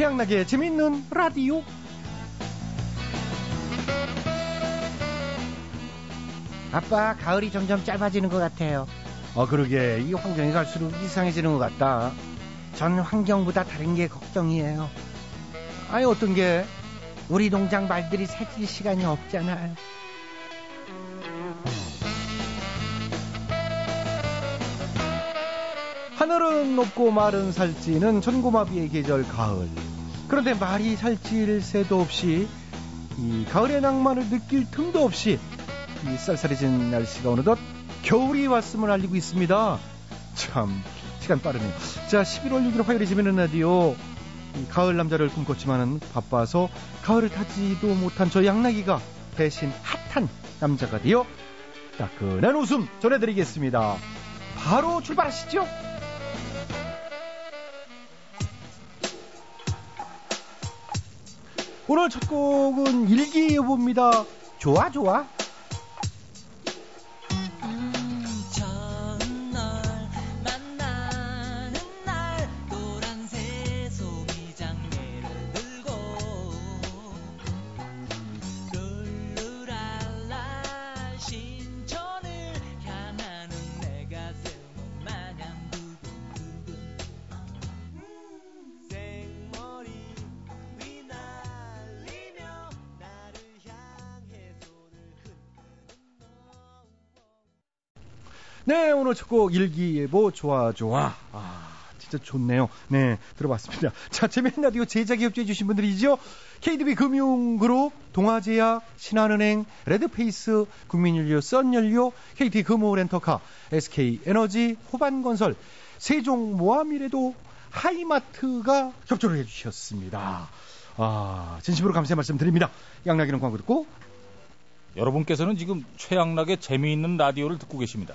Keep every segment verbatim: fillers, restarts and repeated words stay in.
최양락의 재미있는 라디오. 아빠, 가을이 점점 짧아지는 것 같아요. 어, 그러게. 이 환경이 갈수록 이상해지는 것 같다. 전 환경보다 다른 게 걱정이에요. 아니, 어떤 게? 우리 농장 말들이 새길 시간이 없잖아요. 하늘은 높고 말은 살찌는 천고마비의 계절 가을. 그런데 말이 살찔 새도 없이, 이 가을의 낭만을 느낄 틈도 없이 이 쌀쌀해진 날씨가 어느덧 겨울이 왔음을 알리고 있습니다. 참 시간 빠르네요. 자, 십일월 육일 화요일에 재미있는 라디오. 이 가을 남자를 꿈꿨지만은 바빠서 가을을 타지도 못한 저 양락이가 대신 핫한 남자가 되어 따끈한 웃음 전해드리겠습니다. 바로 출발하시죠. 오늘 첫 곡은 일기예보입니다. 좋아 좋아. 네, 오늘 첫 곡 일기예보 좋아 좋아. 아, 진짜 좋네요. 네, 들어봤습니다. 자, 재미있는 라디오 제작에 협조해 주신 분들이죠. 케이디비 금융그룹, 동아제약, 신한은행, 레드페이스, 국민연료, 썬연료, 케이티 금호 렌터카, 에스케이에너지, 호반건설, 세종 모아미래도, 하이마트가 협조를 해주셨습니다. 아, 진심으로 감사의 말씀 드립니다. 양락이는 광고 듣고. 여러분께서는 지금 최양락의 재미있는 라디오를 듣고 계십니다.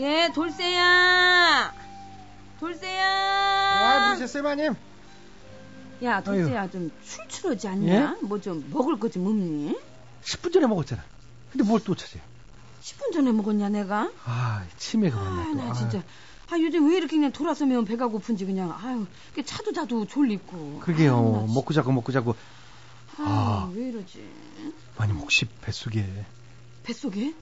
예, 돌쇠야! 돌쇠야! 아, 부르셨어요, 마님? 야, 돌쇠야, 아유. 좀 출출하지 않냐? 예? 뭐 좀 먹을 거 좀 없니? 십 분 전에 먹었잖아. 근데 뭘 또 찾아요? 십 분 전에 먹었냐, 내가? 아, 치매가 왔네. 아, 나 진짜. 아, 요즘 왜 이렇게 그냥 돌아서면 배가 고픈지 그냥. 아유, 차도 자도 졸리고. 그게요, 아유, 먹고 자고 먹고 자고. 아유, 아, 왜 이러지? 마님, 혹시 뱃속에. 뱃속에?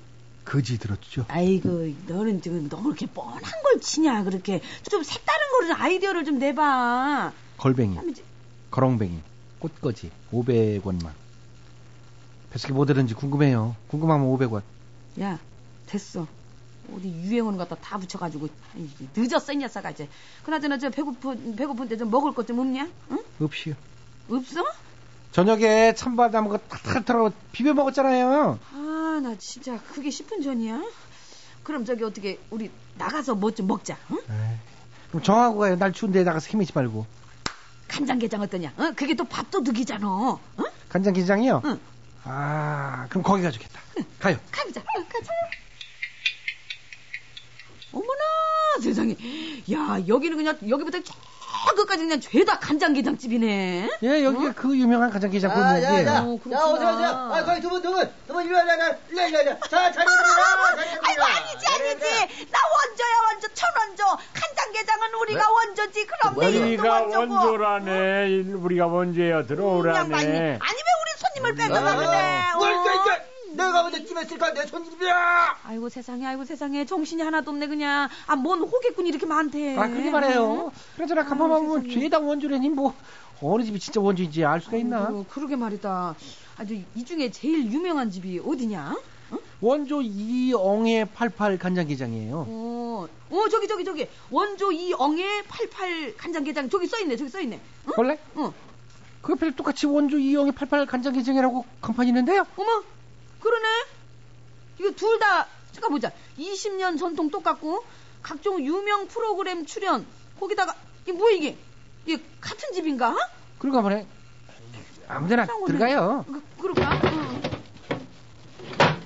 거지 들었죠? 아이고, 너는 지금 너무 이렇게 뻔한 걸 치냐, 그렇게. 좀 색다른 거를, 아이디어를 좀 내봐. 걸뱅이, 하면서... 거렁뱅이, 꽃거지, 오백 원만. 뱃속에 뭐 들었는지 궁금해요. 궁금하면 오백 원. 야, 됐어. 어디 유행어는 갖다 다 붙여가지고. 늦었어, 이 녀석아, 이제. 그나저나, 저 배고픈, 배고픈데 좀 먹을 것 좀 없냐? 응? 없이요. 없어? 저녁에 찬밥 담은 거 탁탁 털어 비벼 먹었잖아요. 아, 나 진짜 그게 십 분 전이야? 그럼 저기 어떻게 우리 나가서 뭐 좀 먹자. 응? 에이, 그럼 정하고 가요. 날 추운데 나가서 헤매지 말고. 간장게장 어떠냐? 어? 그게 또 밥도둑이잖아. 어? 간장게장이요? 응. 아, 그럼 거기가 좋겠다. 응. 가요. 가보자. 응, 가자. 어머나 세상에. 야, 여기는 그냥 여기부터 쫙 끝까지 그냥 죄다 간장게장집이네. 예, 여기가 어? 그 유명한 간장게장 골목이에요. 아, 야, 야, 야, 어, 야, 어서 오세요. 아, 거기 두 분, 두 분, 두 분 일로 와, 일로 와, 일로 와, 일로 와. 자, 잘 먹으라. 아이고, 아니지, 아니지. 나 원조야, 원조, 천원조. 간장게장은 우리가 네? 원조지. 그럼 내 일도 원조고. 우리가 원조라네. 어? 우리가 원조야. 들어오라네. 음, 아니 왜 우리 손님을 뺏어가 그래? 널 내가 먼저 찜했을까? 내 손님이야. 아이고 세상에, 아이고 세상에, 정신이 하나도 없네 그냥. 아, 뭔 호객꾼이 이렇게 많대. 아, 그러게 말해요. 그러잖아, 간판만 보면 죄다 원조래니 뭐 어느 집이 진짜 원조인지 알 수가 있나? 아이고, 그러게 말이다. 아주 이 중에 제일 유명한 집이 어디냐? 어? 원조 이엉의 팔팔 간장게장이에요. 오, 오, 저기 저기 저기 원조 이엉의 팔팔 간장게장 저기 써있네, 저기 써있네. 응? 원래? 응. 그 옆에 똑같이 원조 이엉의 팔팔 간장게장이라고 간판이 있는데요. 어머. 그러네. 이거 둘 다, 잠깐 보자. 이십 년 전통 똑같고, 각종 유명 프로그램 출연, 거기다가 이게 뭐 이게 이게 같은 집인가? 그런가 보네. 아무데나 들어가요. 그, 그럴까? 응.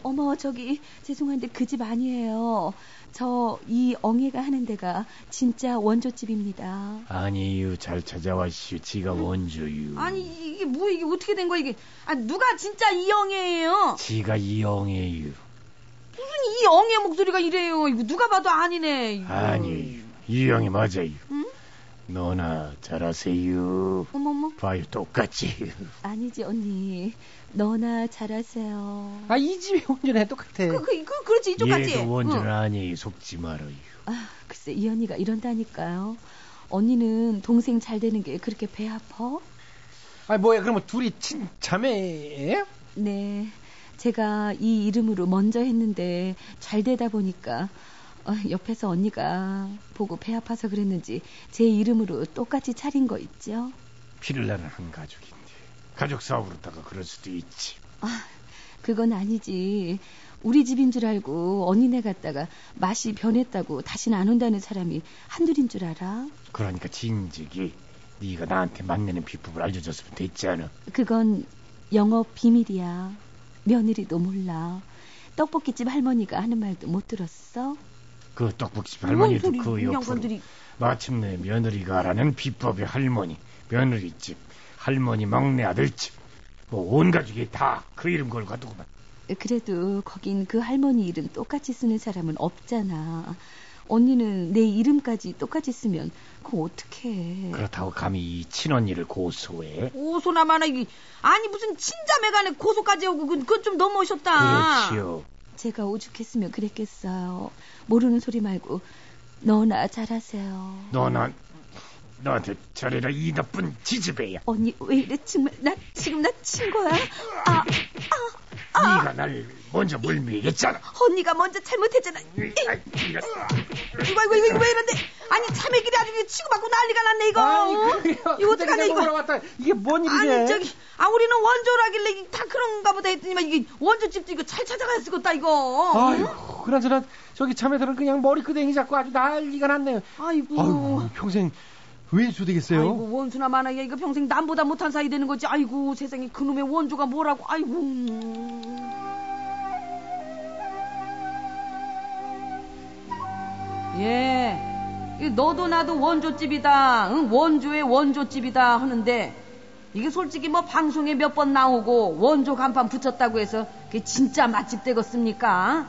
어머, 저기 죄송한데 그 집 아니에요. 저 이 엉이가 하는 데가 진짜 원조집입니다. 아니유, 잘 찾아왔슈. 지가 응? 원조유. 아니 이게 뭐 이게 어떻게 된 거야 이게? 아, 누가 진짜 이 엉이에요? 지가 이 엉이에요. 무슨 이 엉이의 목소리가 이래요. 이거 누가 봐도 아니네. 이거. 아니유, 이 엉이 맞아요. 응? 너나 잘하세요. 어머머. 봐요, 똑같지. 아니지 언니. 너나 잘하세요. 아, 이 집이 원조네. 똑같아. 그, 그, 그, 그렇지. 이쪽 같지. 얘도 원조는 응. 아니에요. 속지 말아요. 아, 글쎄 이 언니가 이런다니까요. 언니는 동생 잘 되는 게 그렇게 배 아파? 아, 뭐야. 그러면 둘이 친자매예요? 네. 제가 이 이름으로 먼저 했는데 잘 되다 보니까 어, 옆에서 언니가 보고 배 아파서 그랬는지 제 이름으로 똑같이 차린 거 있죠? 피를 나는 한 가족인데 가족 사업으로다가 그럴 수도 있지. 아, 그건 아니지. 우리 집인 줄 알고 언니네 갔다가 맛이 변했다고 다시는 안 온다는 사람이 한둘인 줄 알아? 그러니까 진즉이 네가 나한테 만나는 비법을 알려줬으면 됐지 않아? 그건 영업 비밀이야. 며느리도 몰라. 떡볶이집 할머니가 하는 말도 못 들었어? 그 떡볶이집 할머니도 그 옆으로 마침내 며느리가 알아낸 비법의 할머니, 며느리집, 할머니 막내 아들집, 뭐 온 가족이 다 그 이름 걸고 하더구만. 그래도 거긴 그 할머니 이름 똑같이 쓰는 사람은 없잖아. 언니는 내 이름까지 똑같이 쓰면 그거 어떡해. 그렇다고 감히 이 친언니를 고소해? 고소나 마나. 아니 무슨 친자매 간에 고소까지 하고 그건 좀 넘어오셨다. 그렇지요. 제가 오죽했으면 그랬겠어요. 모르는 소리 말고 너나 잘하세요. 너나 너한테 잘해라 이 나쁜 지지배야. 언니 왜 이래 정말. 나 지금 나 친 거야. 아, 아, 아. 네가 날 먼저 물밀겠잖아. 언니가 먼저 잘못했잖아. 이거 이거 이거 왜 이런데? 아니 자매끼리 아주 치고받고 난리가 났네 이거. 아니, 그래요. 이거 어떡하냐 이거. 이게 뭔 일이래? 아니 저기 아 우리는 원조라길래 다 그런가 보다 했더니만 이게 원조집도 이거 잘 찾아가야 쓰겄다 이거. 아이고, 그나저나 저기 자매들은 그냥 머리끄댕이 잡고 아주 난리가 났네요. 아이고. 아이고 평생 왼수 되겠어요? 아이고 원수나 마나 이거 평생 남보다 못한 사이 되는 거지. 아이고 세상에 그놈의 원조가 뭐라고. 아이고. 예, 너도 나도 원조집이다. 응? 원조의 원조집이다 하는데 이게 솔직히 뭐 방송에 몇 번 나오고 원조 간판 붙였다고 해서 그게 진짜 맛집 되겠습니까?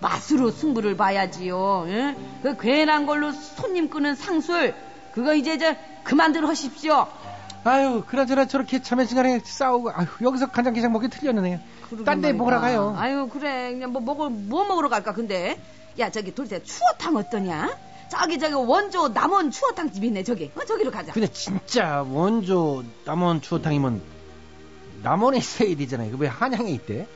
맛으로 승부를 봐야지요. 응? 그 괜한 걸로 손님 끄는 상술 그거 이제 저 그만들 하십시오. 아유, 그나저나 저렇게 참여 시간에 싸우고, 아유, 여기서 간장게장 먹기 틀렸네요. 딴 데 먹으러 가요. 아유, 그래. 그냥 뭐, 먹을, 뭐 먹으러 갈까, 근데? 야, 저기 도대체 추어탕 어떠냐? 저기, 저기, 원조 남원 추어탕 집 있네, 저기. 어, 저기로 가자. 근데 진짜 원조 남원 추어탕이면 남원에 있어야 되잖아요. 왜 한양에 있대?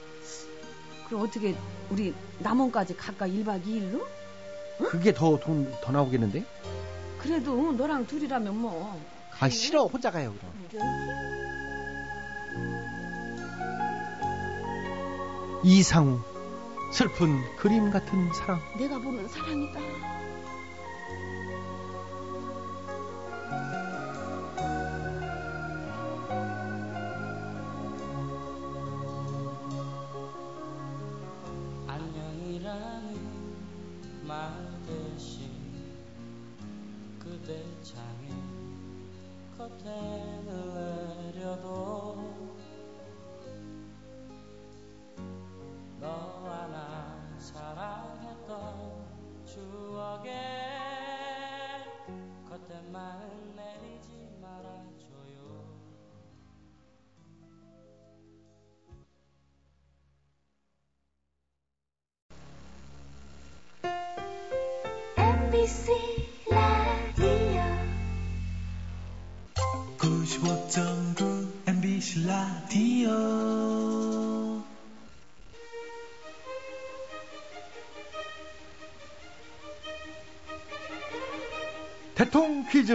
그럼 어떻게 우리 남원까지 각각 일박 이일로? 응? 그게 더 돈, 더 나오겠는데? 그래도 너랑 둘이라면 뭐. 아, 싫어. 혼자 가요, 그럼. 이상우, 슬픈 그림 같은 사랑. 내가 보는 사랑이다. 안녕이라는 말 대신 그대 창에 커튼을 내려도 너와 나 사랑했던 추억에 커튼만 내리지 말아줘요. 엠비씨 구십오 점 구 엠비씨 라디오. 대통 퀴즈.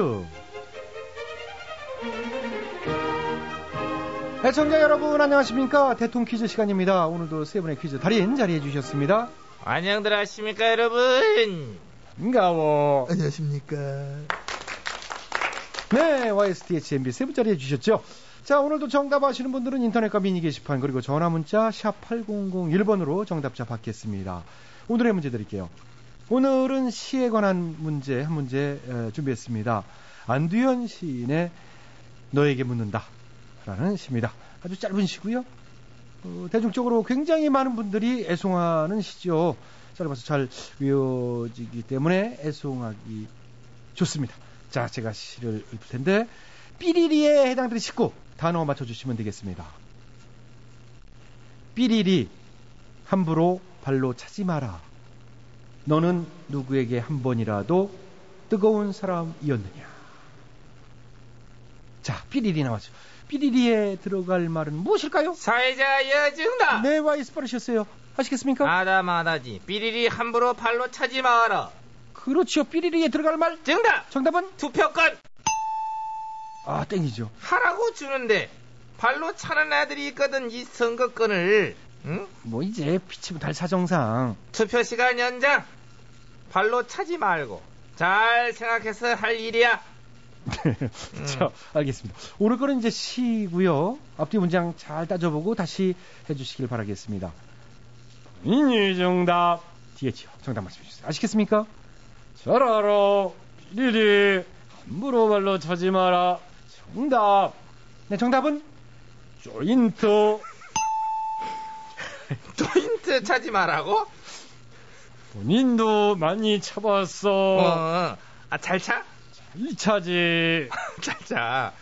애청자 여러분 안녕하십니까. 대통 퀴즈 시간입니다. 오늘도 세 분의 퀴즈 달인 자리해 주셨습니다. 안녕들 하십니까 여러분. 반가워. 안녕하십니까. 네, 와이에스티에이치엠비 세 분짜리 해주셨죠. 자, 오늘도 정답 아시는 분들은 인터넷과 미니 게시판 그리고 전화문자 샵 팔공공일 번으로 정답자 받겠습니다. 오늘의 문제 드릴게요. 오늘은 시에 관한 문제 한 문제 준비했습니다. 안두현 시인의 너에게 묻는다 라는 시입니다. 아주 짧은 시고요. 어, 대중적으로 굉장히 많은 분들이 애송하는 시죠. 짧아서 잘 외워지기 때문에 애송하기 좋습니다. 자, 제가 시를 읽을 텐데 삐리리에 해당되는 십구 단어 맞춰주시면 되겠습니다. 삐리리, 함부로 발로 차지 마라. 너는 누구에게 한 번이라도 뜨거운 사람이었느냐. 자, 삐리리 나왔죠. 삐리리에 들어갈 말은 무엇일까요? 사회자 여증다. 네, 와이스 빠르셨어요. 하시겠습니까? 아다마다지. 삐리리 함부로 발로 차지 마라. 그렇죠. 삐리리에 들어갈 말 정답. 정답은? 투표권. 아, 땡이죠. 하라고 주는데 발로 차는 애들이 있거든. 이 선거권을. 응? 뭐 이제 피치부 달 사정상 투표시간 연장. 발로 차지 말고 잘 생각해서 할 일이야. 음. 자, 알겠습니다. 오늘 거는 이제 시고요. 앞뒤 문장 잘 따져보고 다시 해주시길 바라겠습니다. 인유 정답 뒤에지요. 정답 말씀해주세요. 아시겠습니까? 잘 알아. 삐리리 함부로 발로 차지 마라. 정답. 네, 정답은? 조인트. 조인트 차지 마라고? 본인도 많이 차봤어. 어, 아, 잘 차? 잘 차지. 잘 차.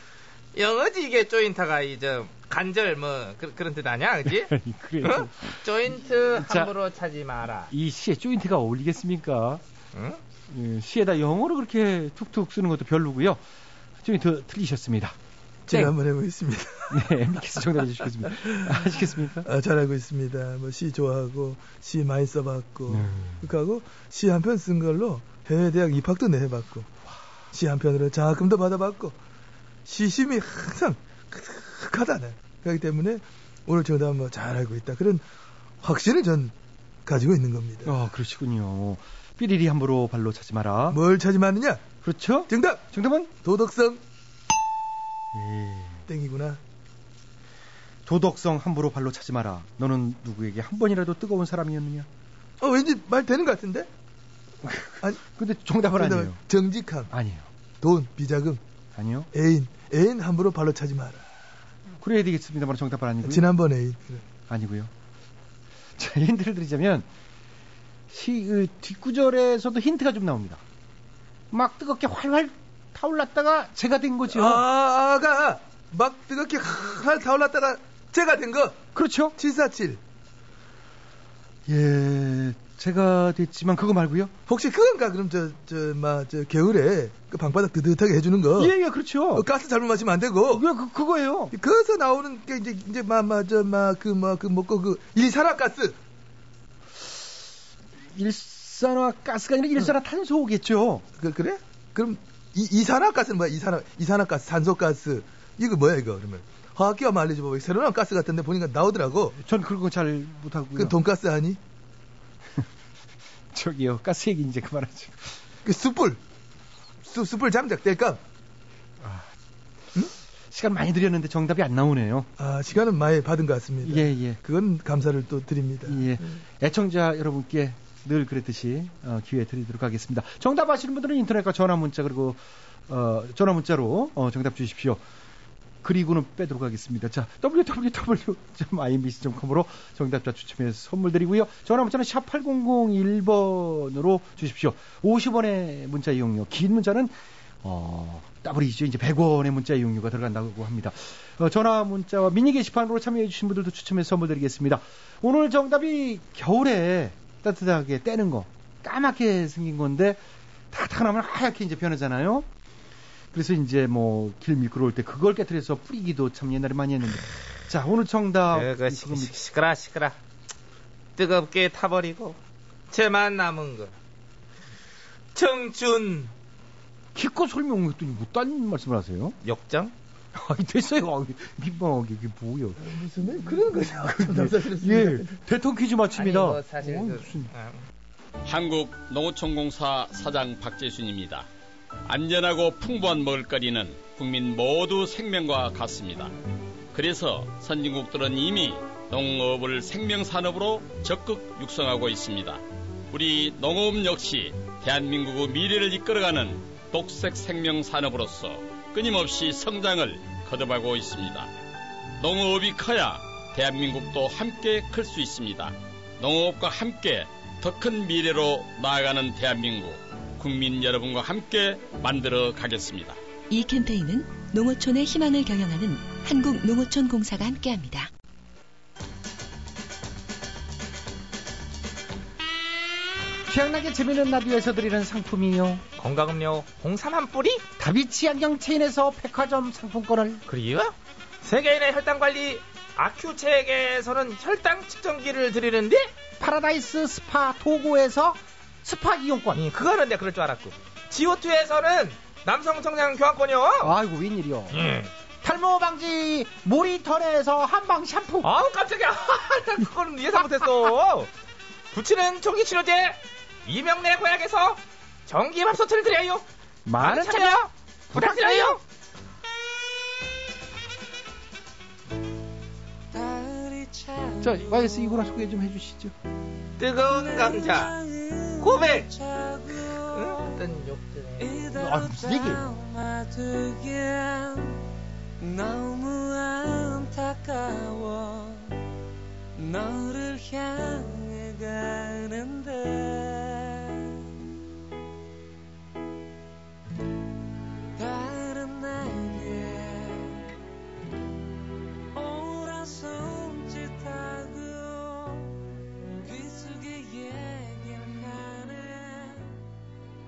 영어지 이게 조인트가 이제 관절 뭐 그, 그런 뜻 아니야, 그지? 그래요. 어? 조인트 함부로 자, 차지 마라. 이 시에 조인트가 어울리겠습니까? 응? 예, 시에다 영어로 그렇게 툭툭 쓰는 것도 별로고요. 조인트 틀리셨습니다. 제가 네. 한번 해보겠습니다. 네, 엠비씨 정답해 주시겠습니다. 아시겠습니까? 아, 잘하고 있습니다. 뭐 시 좋아하고 시 많이 써봤고 네. 그렇게 하고 시 한 편 쓴 걸로 해외 대학 입학도 내봤고 시 한 편으로 장학금도 받아봤고 시심이 항상 크하다네. 그렇기 때문에 오늘 정답 뭐 잘하고 있다 그런 확신을 전 가지고 있는 겁니다. 아, 그러시군요. 삐리리 함부로 발로 차지 마라. 뭘 차지 마느냐? 그렇죠. 정답. 정답은? 도덕성. 예. 땡이구나. 도덕성 함부로 발로 차지 마라. 너는 누구에게 한 번이라도 뜨거운 사람이었느냐? 어, 왠지 말 되는 것 같은데? 아니, 근데 정답은 정답, 아니에요. 정직함. 아니에요. 돈, 비자금. 아니요. 애인. 애인 함부로 발로 차지 마라. 그래야 되겠습니다만 정답은 아니고요. 지난번 애인. 그래. 아니고요. 자, 힌트를 드리자면 시, 그, 뒷구절에서도 힌트가 좀 나옵니다. 막 뜨겁게 활활 타올랐다가 제가 된 거죠. 아, 아가 막 뜨겁게 활활 타올랐다가 제가 된 거. 그렇죠. 칠사칠. 예, 제가 됐지만 그거 말고요. 혹시 그건가? 그럼 저, 저, 막, 저 겨울에 그 방바닥 뜨뜻하게 해주는 거. 예, 예, 그렇죠. 어, 가스 잘못 마시면 안 되고. 예, 그, 그거예요. 거기서 나오는 게 이제, 이제 막, 막, 저, 막, 그, 막, 그, 먹고 그, 일산화가스. 일산화가스가 아니라 일산화탄소겠죠. 그, 그래? 그럼 이, 이산화가스는 뭐야? 이산화, 이산화가스, 산소가스. 이거 뭐야 이거 그러면? 화학기가 뭐 알려줘봐. 새로 나온 가스 같은데 보니까 나오더라고. 전 그런 거 잘 못하고요. 그 돈가스 아니? 저기요, 가스 얘기 이제 그만하죠. 그 숯불. 숯, 숯불 잠작 될까? 아, 응? 시간 많이 드렸는데 정답이 안 나오네요. 아, 시간은 많이 받은 것 같습니다. 예, 예. 그건 감사를 또 드립니다. 예. 애청자 여러분께 늘 그랬듯이 어, 기회 드리도록 하겠습니다. 정답 아시는 분들은 인터넷과 전화문자 그리고 어, 전화문자로 어, 정답 주십시오. 그리고는 빼도록 하겠습니다. 자, 더블유 더블유 더블유 점 아이엠비씨 점 컴으로 정답자 추첨해서 선물 드리고요. 전화문자는 샵 팔공공일 번으로 주십시오. 오십 원의 문자 이용료, 긴 문자는 어, 따블이죠. 이제 백 원의 문자 이용료가 들어간다고 합니다. 어, 전화 문자와 미니 게시판으로 참여해 주신 분들도 추첨해서 선물 드리겠습니다. 오늘 정답이 겨울에 따뜻하게 떼는 거, 까맣게 생긴 건데 탁탁하면 하얗게 이제 변하잖아요. 그래서 이제 뭐 길 미끄러울 때 그걸 깨트려서 뿌리기도 참 옛날에 많이 했는데. 자, 오늘 정답 그, 시, 시, 시끄라 시끄라 뜨겁게 타버리고 제만 남은 거 청춘. 기껏 설명했더니 못딴 말씀을 하세요. 역장? 아니, 됐어요. 민망하게. 이게 뭐야. 무슨, 그런 거죠. 예, 대통령 퀴즈 맞춥니다. 아니, 뭐 사실 어, 그, 무슨. 아, 한국농어촌공사 사장 박재순입니다. 안전하고 풍부한 먹을거리는 국민 모두 생명과 같습니다. 그래서 선진국들은 이미 농업을 생명산업으로 적극 육성하고 있습니다. 우리 농업 역시 대한민국의 미래를 이끌어가는 독색 생명산업으로서 끊임없이 성장을 거듭하고 있습니다. 농업이 커야 대한민국도 함께 클 수 있습니다. 농업과 함께 더 큰 미래로 나아가는 대한민국, 국민 여러분과 함께 만들어 가겠습니다. 이 캠페인은 농어촌의 희망을 경영하는 한국농어촌공사가 함께합니다. 최양락의 재미있는 라디오에서 드리는 상품이요. 건강음료 홍삼 한 뿌리? 다비치 안경 체인에서 백화점 상품권을. 그리고 세계인의 혈당관리 아큐체에서는 혈당 측정기를 드리는데, 파라다이스 스파 도고에서 스파 이용권. 예, 그거는 내가 그럴 줄 알았고. 지오투에서는 남성 청량 교환권이요. 아이고 웬일이요. 예. 탈모 방지 모리터에서 한방 샴푸. 아우 깜짝이야. 나 그거는 예상 못했어. 부치는 전기치료제 이명래 고약에서 전기밥솥을 드려요. 많은 참여 부탁드려요. 자, 와이에스 이구나 소개 좀 해주시죠. 뜨거운 감자 고백. 응? 어떤 욕들. 아 무슨 얘기예요. 너무 안타까워 너를 향해 다른 나에게 오라 손짓하고 귀속에 얘기하네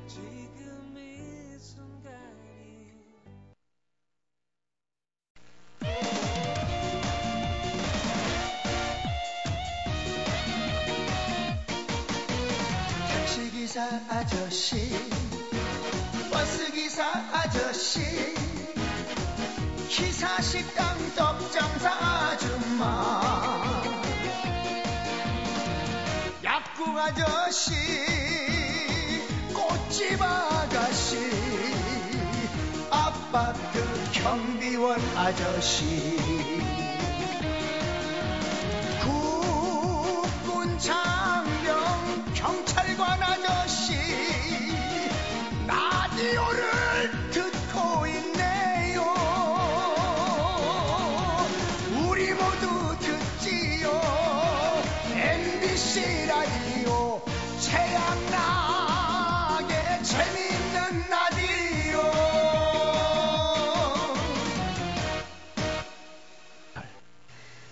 지금 이 순간이. 기사 아저씨, 버스 기사 아저씨, 기사 식당 떡장사 아줌마, 약국 아저씨, 꽃집 아가씨, 아파트 경비원 아저씨, 국군 장병 경찰관 아저씨. 라디오를 듣고 있네요. 우리 모두 듣지요. 엠비씨 라디오 최양락의 재미있는 라디오.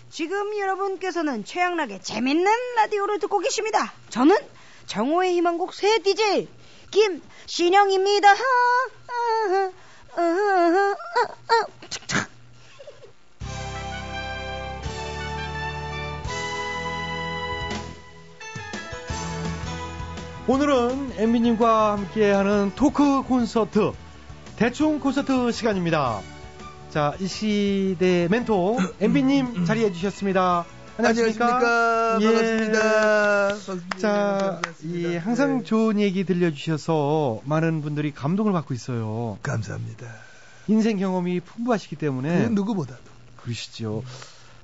지금 여러분께서는 최양락의 재미있는 라디오를 듣고 계십니다. 저는 정호의 희망곡 새 디제이 김신영입니다. 아, 아, 아, 아, 아, 아. 오늘은 엠비님과 함께하는 토크 콘서트 대충 콘서트 시간입니다. 자, 이 시대의 멘토 엠비님 자리해 주셨습니다. 안녕하십니까. 반갑습니다. 예. 자, 예, 항상 좋은 얘기 들려주셔서 많은 분들이 감동을 받고 있어요. 감사합니다. 인생 경험이 풍부하시기 때문에 누구보다도 그러시죠.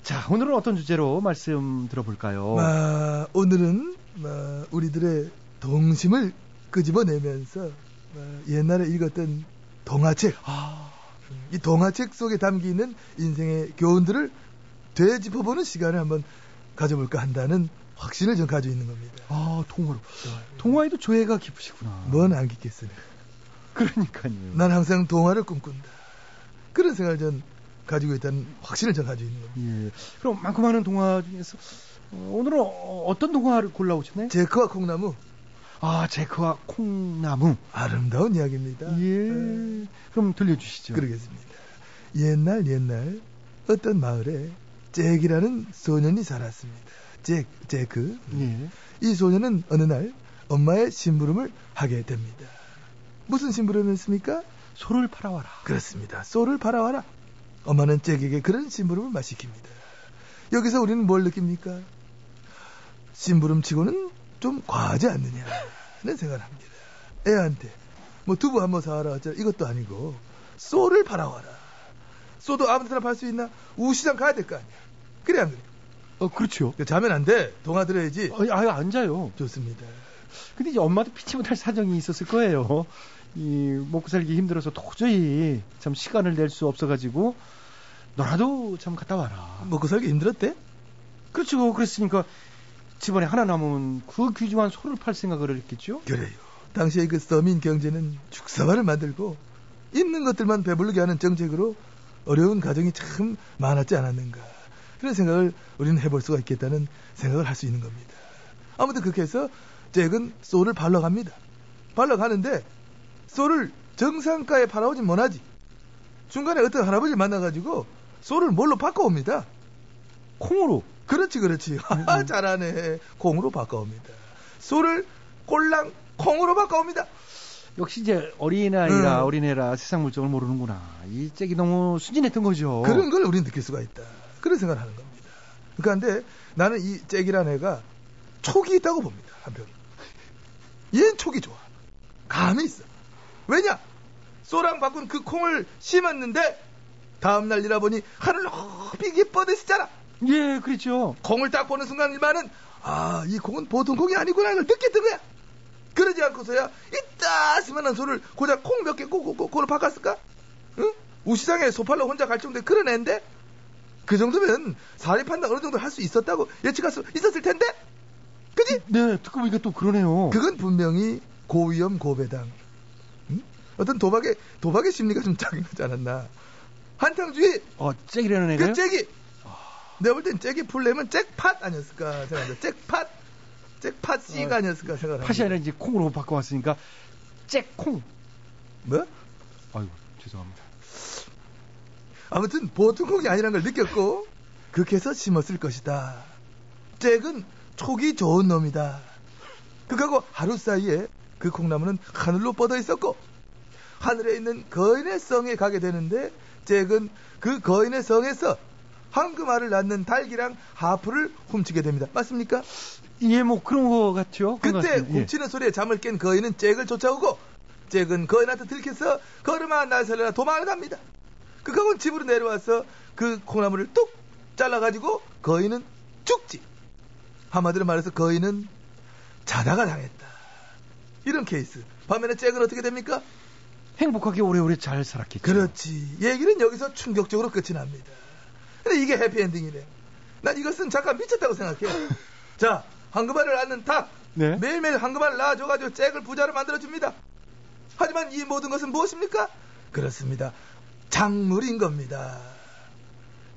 자, 오늘은 어떤 주제로 말씀 들어볼까요? 아, 오늘은 아, 우리들의 동심을 끄집어내면서 아, 옛날에 읽었던 동화책, 아, 이 동화책 속에 담기는 인생의 교훈들을 되짚어보는 시간을 한번 가져볼까 한다는 확신을 좀 가지고 있는 겁니다. 아, 동화로. 동화에도 조예가 깊으시구나. 뭔 안 깊겠어요. 그러니까요. 난 항상 동화를 꿈꾼다. 그런 생각을 전 가지고 있다는 확신을 전 가지고 있는 겁니다. 예. 그럼 많고 많은 동화 중에서 오늘은 어떤 동화를 골라오셨나요? 제크와 콩나무. 아, 제크와 콩나무. 아름다운 이야기입니다. 예. 예. 그럼 들려주시죠. 그러겠습니다. 옛날 옛날 어떤 마을에 잭이라는 소년이 살았습니다. 잭, 제크. 예. 이 소년은 어느 날 엄마의 심부름을 하게 됩니다. 무슨 심부름이었습니까? 소를 팔아와라. 그렇습니다. 소를 팔아와라. 엄마는 잭에게 그런 심부름을 마시킵니다. 여기서 우리는 뭘 느낍니까? 심부름치고는 좀 과하지 않느냐는 생각을 합니다. 애한테 뭐 두부 한번 사와라 어쩌라 이것도 아니고 쏘를 팔아와라. 쏘도 아무데나 팔 수 있나? 우시장 가야 될 거 아니야. 그래 안 그래? 어 그렇죠. 자면 안 돼. 동화 들어야지. 아유, 아유 안 자요. 좋습니다. 근데 이제 엄마도 피치 못할 사정이 있었을 거예요. 이 먹고 살기 힘들어서 도저히 참 시간을 낼 수 없어가지고 너라도 참 갔다 와라. 먹고 살기 힘들었대? 그렇죠. 그랬으니까 집안에 하나 남으면 그 귀중한 소를 팔 생각을 했겠죠. 그래요. 당시의 그 서민 경제는 죽사발을 만들고 있는 것들만 배부르게 하는 정책으로 어려운 가정이 참 많았지 않았는가. 그런 생각을 우리는 해볼 수가 있겠다는 생각을 할 수 있는 겁니다. 아무튼 그렇게 해서 잭은 쏘를 발러 갑니다. 발러 가는데 쏘를 정상가에 팔아오진 못하지. 중간에 어떤 할아버지를 만나가지고 쏘를 뭘로 바꿔옵니다. 콩으로. 그렇지 그렇지. 음. 잘하네. 콩으로 바꿔옵니다. 쏘를 꼴랑 콩으로 바꿔옵니다. 역시 이제 어린아이라 음. 어린애라 세상 물정을 모르는구나. 이 잭이 너무 순진했던 거죠. 그런 걸 우린 느낄 수가 있다. 그런 생각을 하는 겁니다. 그런데 나는 이 잭이라는 애가 촉이 있다고 봅니다. 한편으로. 얘는 촉이 좋아. 감이 있어. 왜냐? 쏘랑 바꾼 그 콩을 심었는데 다음날 일하보니 하늘 높이 뻗으시잖아. 예, 그렇죠. 콩을 딱 보는 순간 일만은 아, 이 콩은 보통 콩이 아니구나 이걸 느꼈던 거야. 그러지 않고서야 이따 스만한 소를 고작 콩 몇 개 꼬꼬꼬로 바꿨을까? 응? 우시장에 소팔로 혼자 갈 정도의 그런 애인데 그 정도면 사리 판단 어느 정도 할 수 있었다고 예측할 수 있었을 텐데? 그지? 네, 듣고 보니까 또 그러네요. 그건 분명히 고위험 고배당. 응? 어떤 도박의, 도박의 심리가 좀 작은 거지 않았나. 한탕주의. 어, 잭이라는 애가요? 그 잭이. 어... 내가 볼 땐 잭이 풀내면 잭팟 아니었을까 생각합니다. 잭팟. 잭팟 씨가 아니었을까 생각합니다. 팟이 아니라 이제 콩으로 바꿔왔으니까 잭콩. 뭐? 아이고, 죄송합니다. 아무튼 보통 콩이 아니란 걸 느꼈고 그렇게 해서 심었을 것이다. 잭은 촉이 좋은 놈이다. 그하고 하루 사이에 그 콩나무는 하늘로 뻗어 있었고 하늘에 있는 거인의 성에 가게 되는데 잭은 그 거인의 성에서 황금알을 낳는 닭이랑 하프를 훔치게 됩니다. 맞습니까? 예, 뭐 그런 거 같죠. 그때 훔치는 예. 소리에 잠을 깬 거인은 잭을 쫓아오고 잭은 거인한테 들켜서 걸음아 날설레라 도망을 갑니다. 그하고는 집으로 내려와서 그 콩나무를 뚝 잘라가지고 거인은 죽지. 한마디로 말해서 거인은 자다가 당했다. 이런 케이스. 반면에 잭은 어떻게 됩니까? 행복하게 오래오래 잘 살았겠죠. 그렇지. 얘기는 여기서 충격적으로 끝이 납니다. 근데 이게 해피엔딩이래. 난 이것은 잠깐 미쳤다고 생각해. 자, 황금알을 낳는 닭. 네? 매일매일 황금알을 낳아줘가지고 잭을 부자로 만들어줍니다. 하지만 이 모든 것은 무엇입니까? 그렇습니다. 작물인 겁니다.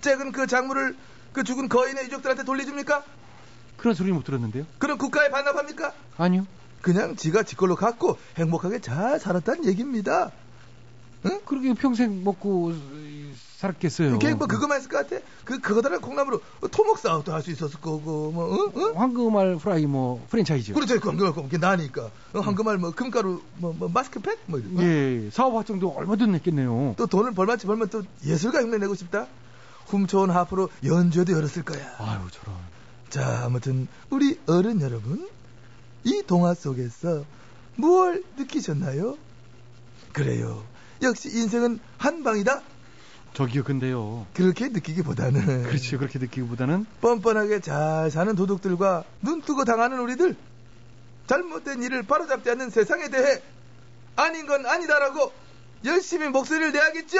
잭은 그 작물을 그 죽은 거인의 유족들한테 돌려줍니까? 그런 소리 못 들었는데요. 그럼 국가에 반납합니까? 아니요. 그냥 지가 지 걸로 갖고 행복하게 잘 살았다는 얘기입니다. 응? 그러게 평생 먹고 살았겠어요. 걔 뭐 그거만 했을 것 같아? 그 그거다란 콩나물로 토목 사업도 할 수 있었을 거고 뭐 응? 응? 황금알 프라이 뭐 프랜차이즈. 그렇죠. 황금알 그게 나니까. 응? 황금알 뭐 금가루 뭐, 뭐 마스크팩 뭐 이런 거. 예. 사업 활동도 얼마든 냈겠네요. 또 돈을 벌마치 벌면 또 예술가 흉내 내고 싶다. 훔쳐온 하프로 연주회도 열었을 거야. 아유 저런. 자, 아무튼 우리 어른 여러분, 이 동화 속에서 무얼 느끼셨나요? 그래요. 역시 인생은 한 방이다. 저기요, 근데요. 그렇게 느끼기보다는. 그렇죠, 그렇게 느끼기보다는. 뻔뻔하게 잘 사는 도둑들과 눈뜨고 당하는 우리들. 잘못된 일을 바로잡지 않는 세상에 대해 아닌 건 아니다라고 열심히 목소리를 내야겠죠?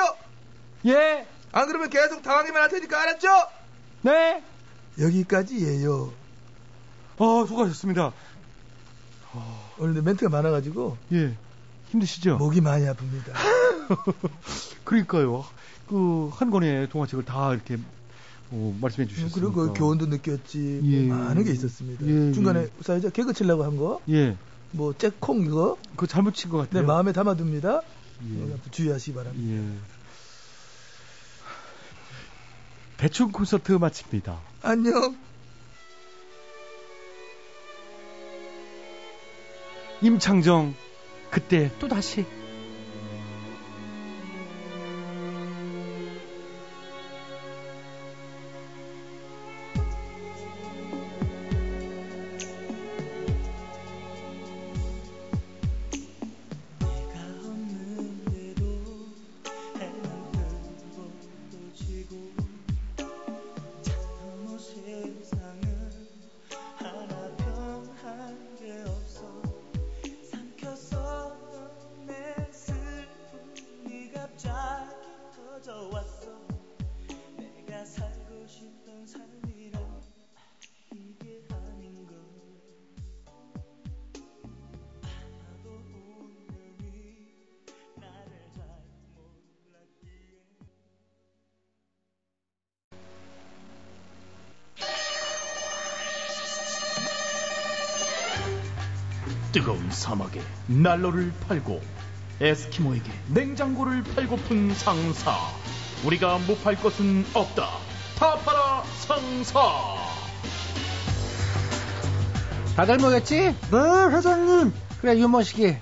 예. 안 그러면 계속 당하기만 할 테니까 알았죠? 네. 여기까지예요. 아, 수고하셨습니다. 어, 오늘 멘트가 많아가지고 예 힘드시죠? 목이 많이 아픕니다. 그러니까요. 그 한 권의 동화책을 다 이렇게 어, 말씀해 주셨으니까. 그리고 교훈도 느꼈지. 예. 뭐 많은 게 있었습니다. 예. 중간에 사회자 개그 치려고 한 거. 예. 뭐 잭콩 이거. 그거 잘못 친 것 같아요. 네, 마음에 담아둡니다. 예. 주의하시기 바랍니다. 예. 대충 콘서트 마칩니다. 안녕. 임창정, 그때 또다시. 뜨거운 사막에 난로를 팔고 에스키모에게 냉장고를 팔고픈 상사. 우리가 못 팔 것은 없다. 다 팔아 상사. 다들 먹였지? 네 회장님. 그래 유머시기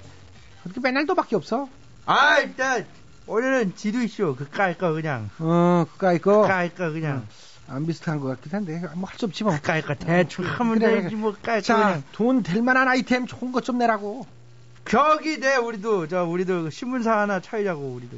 어떻게 맨날 너밖에 없어? 아 일단 오늘은 지루쇼 그까이 거 그냥. 어 그까이 거 그까이 거 그냥 안 음, 비슷한 것 같긴 한데 뭐 할 수 없지 뭐. 그까이 거 대충 하면 되지 뭐. 그까이 거. 자 돈 될 만한 아이템 좋은 것 좀 내라고. 거기 내 우리도 저 우리도 신문사 하나 차리자고 우리도.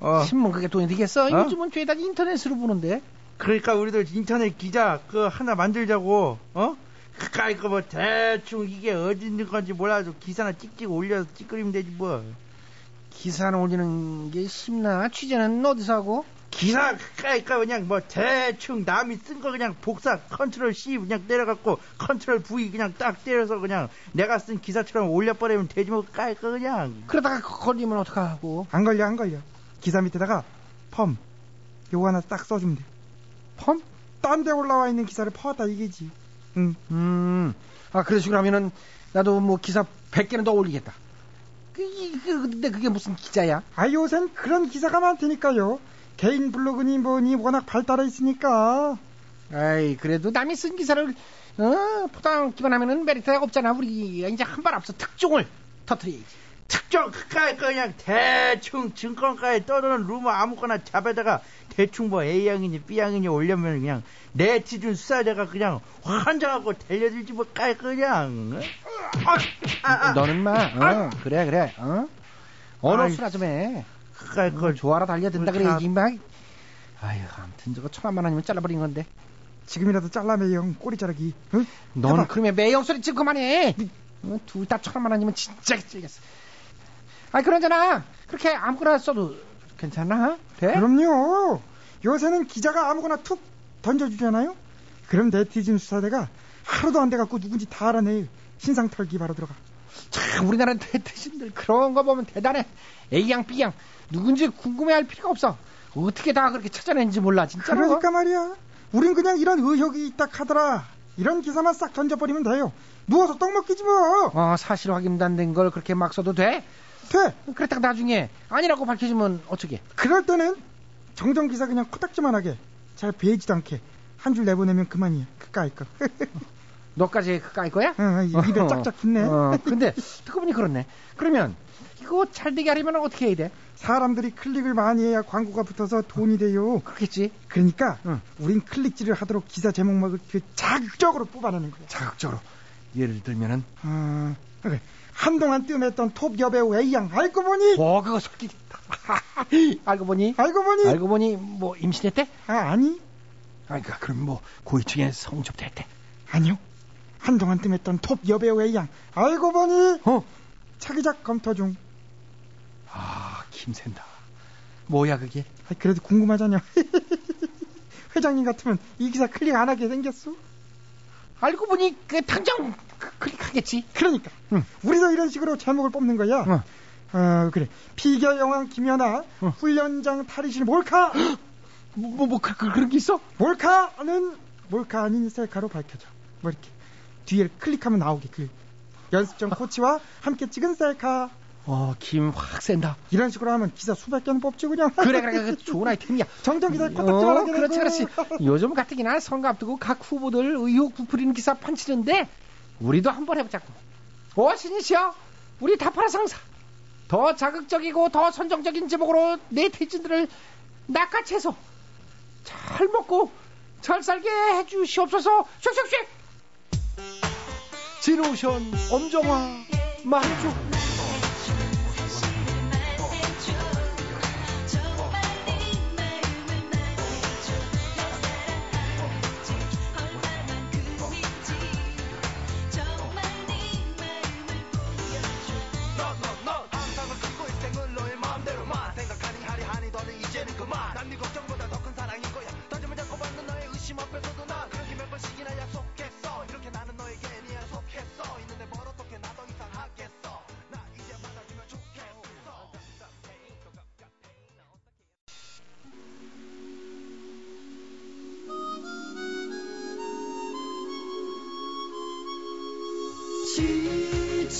어. 신문 그게 돈이 되겠어? 어? 요즘은 죄다 인터넷으로 보는데. 그러니까 우리도 인터넷 기자 그 하나 만들자고. 어? 그까이 거 뭐 대충 이게 어디 있는 건지 몰라도 기사나 찍찍 올려서 찌그리면 되지 뭐. 기사는 올리는 게 쉽나? 취재는 어디서 하고? 기사 그까이 거 그냥 뭐 대충 남이 쓴 거 그냥 복사 컨트롤 C 그냥 때려갖고 컨트롤 V 그냥 딱 때려서 그냥 내가 쓴 기사처럼 올려버리면 되지 뭐. 그까이 거 그냥. 그러다가 걸리면 어떡하고? 안 걸려 안 걸려. 기사 밑에다가 펌 요거 하나 딱 써주면 돼. 펌? 딴 데 올라와 있는 기사를 퍼왔다 이게지. 응. 음. 아 그런 식으로 하면은 나도 뭐 기사 백 개는 더 올리겠다. 그, 그, 근데 그게 무슨 기자야? 아 요샌 그런 기사가 많다니까요. 개인 블로그니 뭐니 워낙 발달해 있으니까. 아이 그래도 남이 쓴 기사를 어, 포장 기반하면은 메리트가 없잖아. 우리 이제 한 발 앞서 특종을 터트려야지. 특정 그까이 그냥 대충 증권가에 떠도는 루머 아무거나 잡아다가 대충 뭐 A양이니 B양이니 올려면 그냥 내 기준 수사자가 그냥 환장하고 달려들지 뭐 까이 그냥. 어? 아, 아. 너는 마 어, 그래 그래 어? 언어 수라 좀 해. 그까이 그걸 음, 좋아라 달려든다 그래 임마. 아유 아무튼 저거 천안만 아니면 잘라버린 건데. 지금이라도 잘라 매형 꼬리 자르기. 응? 너는 그러면 매형 소리 지금 그만해. 어, 둘 다 천안만 아니면 진짜 찔겠어. 아이 그러잖아. 그렇게 아무거나 써도 괜찮아? 돼? 그럼요. 요새는 기자가 아무거나 툭 던져주잖아요. 그럼 네티즌 수사대가 하루도 안 돼갖고 누군지 다 알아내요. 신상 털기 바로 들어가. 참 우리나라 네티즌들 그런 거 보면 대단해. A양 B양 누군지 궁금해할 필요가 없어. 어떻게 다 그렇게 찾아낸지 몰라 진짜로. 그러니까 말이야. 우린 그냥 이런 의혹이 있다 카더라 이런 기사만 싹 던져버리면 돼요. 누워서 떡 먹기지 뭐. 어, 사실 확인도 안 된 걸 그렇게 막 써도 돼? 돼. 그랬다가 나중에 아니라고 밝혀지면 어쩌게? 그럴 때는 정정기사 그냥 코딱지만 하게 잘 베이지도 않게 한 줄 내보내면 그만이야. 그까이 거. 너까지 그까이 거야? 응. 입에 짝짝 붙네. 어, 근데 듣고 보니 그렇네. 그러면 이거 잘 되게 하려면 어떻게 해야 돼? 사람들이 클릭을 많이 해야 광고가 붙어서 돈이 돼요. 그렇겠지. 그러니까 응. 우린 클릭질을 하도록 기사 제목을 자극적으로 뽑아내는 거야. 자극적으로. 예를 들면은 어, 그래. 한동안 뜸했던 톱 여배우 A양 알고 보니 어 그거 솔깃했다. 알고 보니 알고 보니 알고 보니 뭐 임신했대? 아 아니 그러니까 그럼 뭐 고위층에 성접대했대? 아니요. 한동안 뜸했던 톱 여배우 A양 알고 보니 어 차기작 검토 중. 아 김샌다. 뭐야 그게? 아, 그래도 궁금하잖아. 회장님 같으면 이 기사 클릭 안 하게 생겼어? 알고 보니 그 당장 클릭하겠지. 그러니까 응. 우리도 이런 식으로 제목을 뽑는 거야. 응. 어 그래 피겨 영왕 김연아 응. 훈련장 탈의실 몰카. 뭐뭐 뭐, 그, 그런 게 있어? 몰카는 몰카 아닌 셀카로 밝혀져. 뭐 이렇게 뒤에 클릭하면 나오게 그 연습생 코치와 함께 찍은 셀카. 어 김 확 센다. 이런 식으로 하면 기사 수백 개는 뽑지 그냥. 그래 그래 그 좋은 아이템이야. 정정 기사 코딱지만 하게. 그렇지 그렇지. 요즘 같은 기나 선거 앞두고 각 후보들 의혹 부풀리는 기사 판치는데 우리도 한번 해보자고. 오 신이시여 우리 다 팔아 상사. 더 자극적이고 더 선정적인 제목으로 네티즌들을 낚아채서 잘 먹고 잘 살게 해주시옵소서. 슉슉슉. 진오션 엄정화 만족.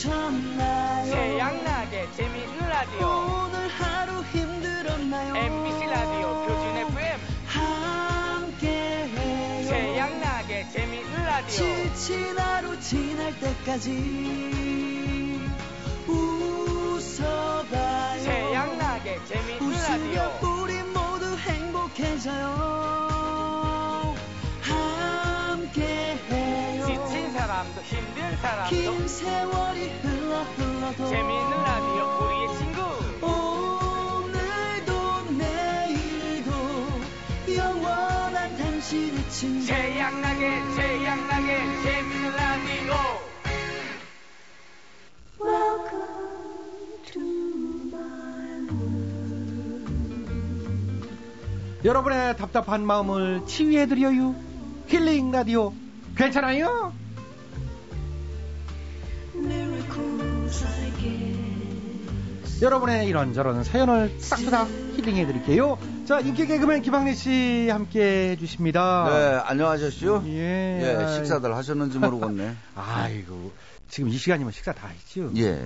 지쳤나요? 최양락의 재미있는 라디오. 오늘 하루 힘들었나요? 엠비씨 라디오 표준 에프엠 함께해요. 최양락의 재미있는 라디오. 지친 하루 지날 때까지 웃어봐요. 최양락의 재미있는 라디오. 우리 모두 행복해져요. 함께해요. 지친 사람도 힘든 사람도 긴 세월이 흘러 흘러도 재미있는 라디오 우리의 친구. 오늘도 내일도 영원한 당신의 친구. 최양락의 최양락의 재미있는 라디오. Welcome to my world. 여러분의 답답한 마음을 치유해드려요. 힐링 라디오 괜찮아요? 여러분의 이런저런 사연을 싹다 힐링해 드릴게요. 자, 인기 개그맨 김학래 씨 함께 해 주십니다. 네, 안녕하셨죠? 예. 예, 식사들 하셨는지 모르겠네. 아이고, 지금 이 시간이면 식사 다 했죠? 예.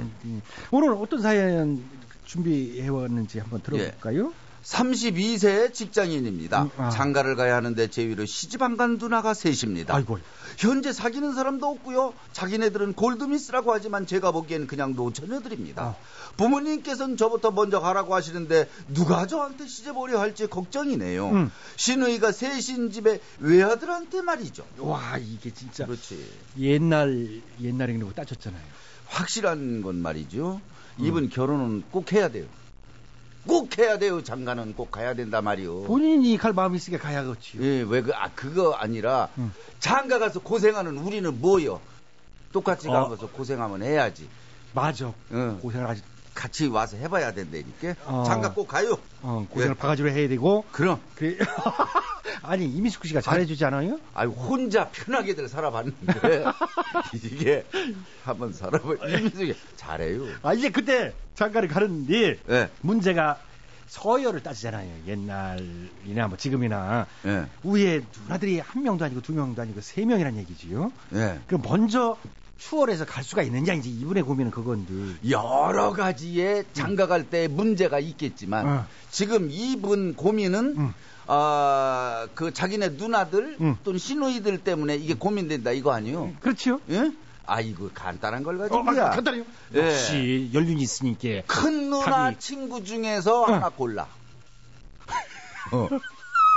오늘 어떤 사연 준비해 왔는지 한번 들어볼까요? 예. 서른두 세 직장인입니다. 음, 아. 장가를 가야 하는데 제 위로 시집 안 간 누나가 셋입니다. 아이고. 현재 사귀는 사람도 없고요. 자기네들은 골드미스라고 하지만 제가 보기엔 그냥 노처녀들입니다. 아. 부모님께서는 저부터 먼저 가라고 하시는데 누가 저한테 시집 오려 할지 걱정이네요. 음. 시누이가 셋인 집에 외아들한테 말이죠. 와, 이게 진짜 그렇지. 옛날 옛날에 그러고 따졌잖아요. 확실한 건 말이죠. 음. 이분 결혼은 꼭 해야 돼요. 꼭 해야 돼요. 장가는 꼭 가야 된다 말이오. 본인이 갈 마음이 있으니까 가야겠지. 예, 왜 그, 아, 그거 아니라 응. 장가 가서 고생하는 우리는 뭐요? 똑같이 어. 가서 고생하면 해야지. 맞아. 응. 고생을 아직 같이 와서 해봐야 된다니까. 어. 장가 꼭 가요. 어, 고생을 예. 바가지로 해야 되고. 그럼. 그래. 아니 이민숙 씨가 잘해주지 않아요? 아니 혼자 편하게들 살아봤는데 이게 한번 살아보니 이민숙이 잘해요. 아 이제 그때 장가를 가는데 네. 문제가 서열을 따지잖아요. 옛날이나 뭐 지금이나 네. 우리의 누나들이 한 명도 아니고 두 명도 아니고 세 명이란 얘기지요. 네. 그럼 먼저 추월해서 갈 수가 있느냐 이제 이분의 고민은 그건데 여러 가지의 장가갈 때 문제가 있겠지만 어. 지금 이분 고민은. 음. 아, 그 자기네 누나들 응. 또는 시누이들 때문에 이게 고민된다 이거 아니요? 그렇지요? 예? 아 이거 간단한 걸 가지고. 어, 아, 간단해요. 예. 역시 연륜이 있으니까. 큰 누나 답이... 친구 중에서 응. 하나 골라. 어.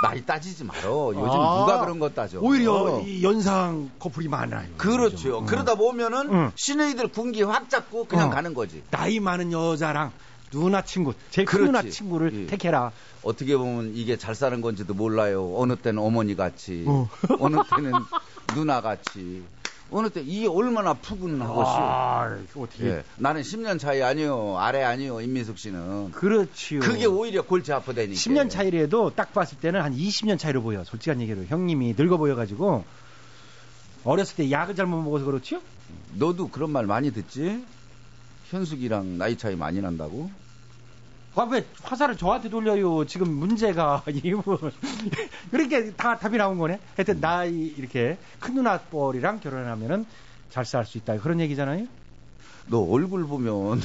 나이 따지지 말어. 요즘 아, 누가 그런 거 따져. 오히려 어. 이 연상 커플이 많아요. 그렇죠. 어. 그러다 보면은 응. 시누이들 군기 확 잡고 그냥 어. 가는 거지. 나이 많은 여자랑. 누나 친구, 제 큰 누나 친구를 예. 택해라. 어떻게 보면 이게 잘 사는 건지도 몰라요. 어느 때는 어머니 같이, 어. 어느 때는 누나 같이, 어느 때 이 얼마나 푸근하고 아, 어떻게? 예. 나는 십 년 차이 아니요, 아래 아니요, 임민숙 씨는. 그렇지요. 그게 오히려 골치 아프다니까. 십 년 차이라도 딱 봤을 때는 한 이십 년 차이로 보여. 솔직한 얘기로 형님이 늙어 보여가지고 어렸을 때 약을 잘못 먹어서 그렇지요? 너도 그런 말 많이 듣지? 현숙이랑 나이 차이 많이 난다고? 아, 왜 화살을 저한테 돌려요? 지금 문제가 이분 이렇게 다 답이 나온 거네. 하여튼 나이 이렇게 큰 누나 뻘이랑 결혼하면은 잘 살 수 있다 그런 얘기잖아요. 너 얼굴 보면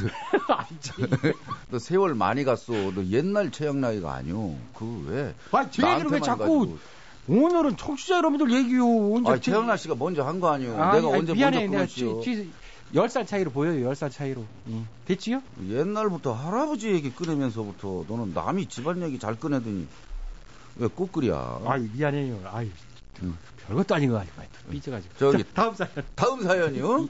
너 세월 많이 갔어. 너 옛날 최양락이가 아니오. 그 왜? 아, 제 얘기를 왜 자꾸? 오늘은 청취자 여러분들 얘기요. 아, 최양락 씨가 먼저 한 거 아니오. 아니, 내가 아니, 언제 미안해, 먼저 끊었지요? 열 살 차이로 보여요. 열 살 차이로. 응. 됐지요? 옛날부터 할아버지 얘기 끊으면서부터 너는 남이 집안 얘기 잘 꺼내더니 왜 꼬꾸리야. 아이 미안해요. 아이 응. 별것도 아닌 거 아니고 삐져가지고. 저기 자, 다음 사연. 다음 사연이요.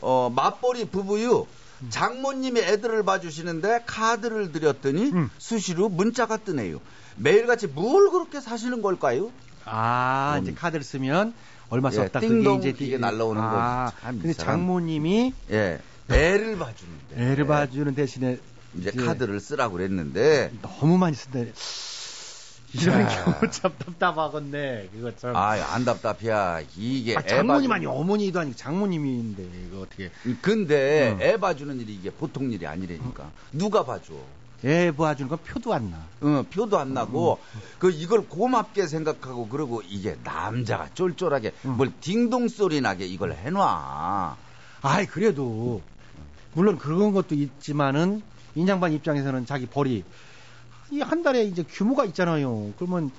어 맞벌이 부부요. 장모님이 애들을 봐주시는데 카드를 드렸더니 응. 수시로 문자가 뜨네요. 매일같이 뭘 그렇게 사시는 걸까요? 아 음. 이제 카드를 쓰면. 얼마 썼다 예, 그게 이제 이게 날라오는 아, 거지. 참, 근데 장모님이 예, 애를 봐주는데 애를 봐주는 대신에 이제, 이제 카드를 쓰라고 그랬는데 너무 많이 쓴다. 이런 경우 참 답답하겠네. 그거 참. 아, 안 답답이야. 이게 아, 장모님만이 어머니도 아니고 장모님인데 이거 어떻게? 근데 어. 애 봐주는 일이 이게 보통 일이 아니라니까. 어. 누가 봐줘? 애 봐주는 건 표도 안 나. 응, 표도 안 나고, 음. 그, 이걸 고맙게 생각하고, 그러고, 이게 남자가 쫄쫄하게, 음. 뭘 딩동 소리 나게 이걸 해놔. 아이 그래도 물론 그런 것도 있지만은 인양반 입장에서는 자기 벌이 이 한 달에 이제 규모가 있잖아요. 그러면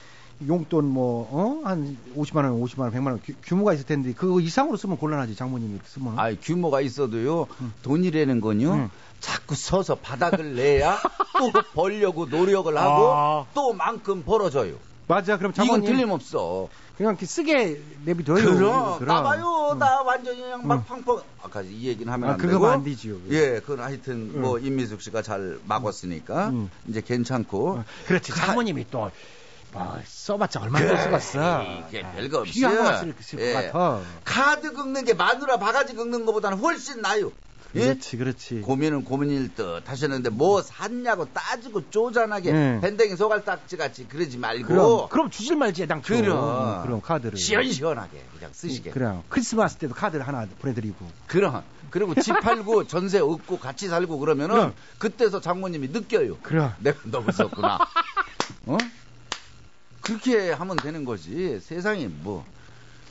용돈 뭐 어? 한 오십만 원, 오십만 원, 백만 원 규, 규모가 있을 텐데 그거 이상으로 쓰면 곤란하지 장모님이 쓰면. 아, 규모가 있어도요. 응. 돈이라는 건요. 응. 자꾸 서서 바닥을 내야 또 벌려고 노력을 하고 아. 또 만큼 벌어져요. 맞아. 그럼 장모님 이건 틀림없어. 그냥 이렇게 쓰게 내비둬요. 그럼, 그럼. 나봐요. 응. 나 완전히 그냥 막 응. 팡팡. 아까 이 얘기는 하면 아, 안 되고. 그건 안 되지요. 예, 그건 하여튼 응. 뭐 임민숙 씨가 잘 막았으니까 응. 이제 괜찮고. 응. 그렇지. 장모님이 또. 아, 써봤자 얼마나 그래, 써봤어. 이게 별거 없어. 필요한 것만 쓸 것 예. 같아. 카드 긁는 게 마누라 바가지 긁는 것보다는 훨씬 나아요. 그렇지, 예? 그렇지. 고민은 고민일 듯 하셨는데 뭐 샀냐고 따지고 쪼잔하게 예. 밴댕이 소갈딱지같이 그러지 말고. 그럼, 그럼 주질 말지 당초. 그럼, 그럼 카드를 시원시원하게 그냥 쓰시게. 그럼 크리스마스 때도 카드를 하나 보내드리고. 그럼. 그리고 집 팔고 전세 얻고 같이 살고 그러면은 그럼. 그때서 장모님이 느껴요. 그럼. 내가 너무 썼구나. 어? 그렇게 하면 되는 거지. 세상에 뭐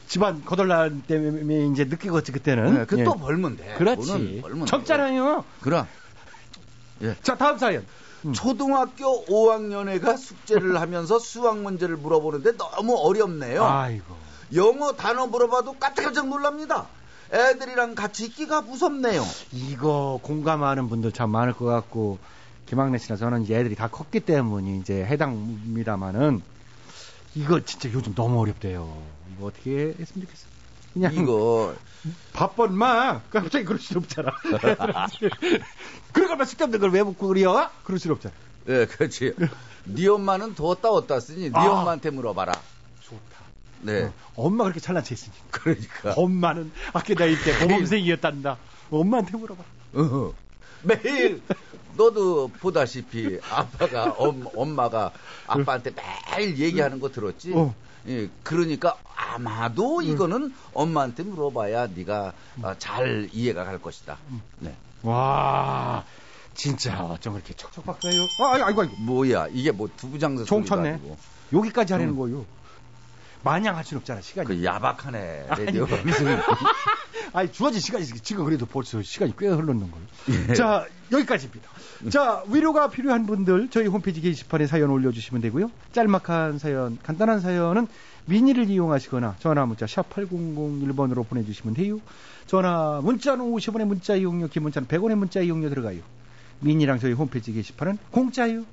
집안 거덜난 때문에 이제 느끼겠지 그때는. 네, 그 또 예. 벌면 돼. 그렇지. 적잖아요. 그럼. 예. 자 다음 사연. 음. 초등학교 오 학년 애가 숙제를 하면서 수학 문제를 물어보는데 너무 어렵네요. 아이고. 영어 단어 물어봐도 까딱까딱 놀랍니다. 애들이랑 같이 있기가 무섭네요. 이거 공감하는 분들 참 많을 것 같고 김학래 씨나 저는 이제 애들이 다 컸기 때문에 이제 해당입니다만은. 이거 진짜 요즘 너무 어렵대요. 이거 어떻게 했으면 좋겠어. 그냥 이거 바빠 인마. 갑자기 그럴 수 없잖아. 그러니까 막 쓸데없는 걸 왜 묻고 그려? 그럴 수 없잖아. 예, 네, 그렇지. 네 엄마는 더웠다 왔다 쓰니 네 아, 엄마한테 물어봐라. 좋다. 네. 어, 엄마 그렇게 잘난 체 했으니까. 그러니까. 엄마는 아까 나이 때 고범생이었단다. 엄마한테 물어봐. 어허. 매일 너도 보다시피 아빠가 엄, 엄마가 아빠한테 매일 얘기하는 거 들었지. 어. 예, 그러니까 아마도 음. 이거는 엄마한테 물어봐야 네가 어, 잘 이해가 갈 것이다. 음. 네. 와 진짜 어쩜 그렇게 척척박사요. 아, 아이고, 아이고 아이고 뭐야 이게 뭐 두부장사 소리가 아니고 여기까지 하려는 음. 거요. 마냥 할 순 없잖아 시간이. 그 야박하네. 라디오. 아니 주어진 시간이 지금 그래도 벌써 시간이 꽤 흘렀는 거예요. 예. 자 여기까지입니다. 자 위로가 필요한 분들 저희 홈페이지 게시판에 사연 올려주시면 되고요. 짤막한 사연 간단한 사연은 미니를 이용하시거나 전화 문자 샵 팔공공일 번으로 보내주시면 돼요. 전화 문자는 오십 원의 문자 이용료 긴 문자는 백 원의 문자 이용료 들어가요. 미니랑 저희 홈페이지 게시판은 공짜요.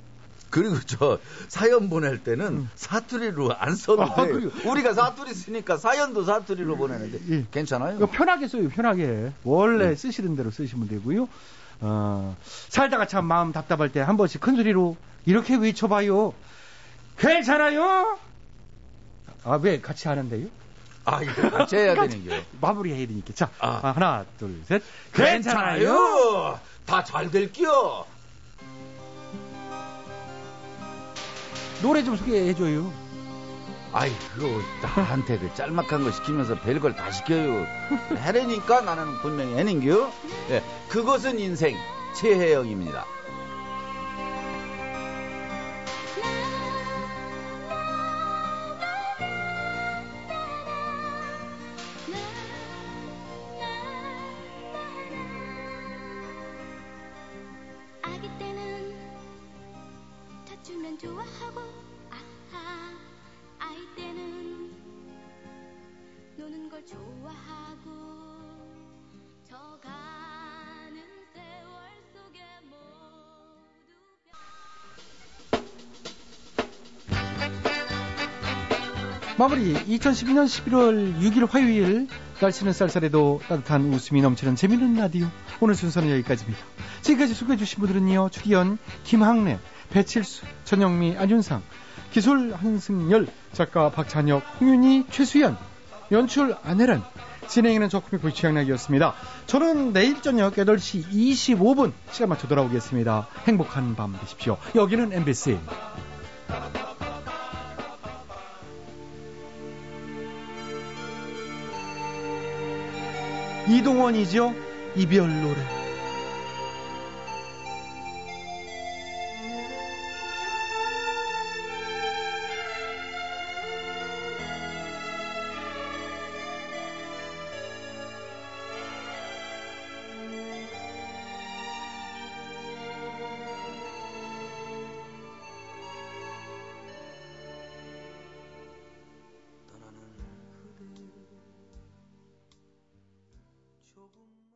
그리고 저 사연 보낼 때는 음. 사투리로 안 써도 아, 돼요. 우리가 사투리 쓰니까 사연도 사투리로 음, 보내는데 예. 괜찮아요? 편하게 써요. 편하게. 원래 예. 쓰시는 대로 쓰시면 되고요. 어, 살다가 참 마음 답답할 때 한 번씩 큰 소리로 이렇게 외쳐봐요. 괜찮아요? 아, 왜 같이 하는데요? 아, 이거 같이 해야 되는 게 마무리해야 되니까. 자, 아. 아, 하나, 둘, 셋. 괜찮아요. 괜찮아요. 다 잘 될게요. 노래 좀 소개해줘요. 아이 그거 나한테 그 짤막한 거 시키면서 별걸 다 시켜요. 해라니까 나는 분명히 해낸겨. 네, 그것은 인생 최혜영입니다. 마무리 이천십이 년 십일월 육일 화요일 날씨는 쌀쌀해도 따뜻한 웃음이 넘치는 재미있는 라디오 오늘 순서는 여기까지입니다. 지금까지 소개해주신 분들은요. 주기연, 김학래, 배칠수, 전영미, 안윤상, 기술 한승열, 작가 박찬혁, 홍윤희, 최수연, 연출 안혜란, 진행에는 저코미코 최양락이었습니다. 저는 내일 저녁 여덟 시 이십오 분 시간 맞춰 돌아오겠습니다. 행복한 밤 되십시오. 여기는 엠비씨. 이동원이죠. 이별 노래. 조금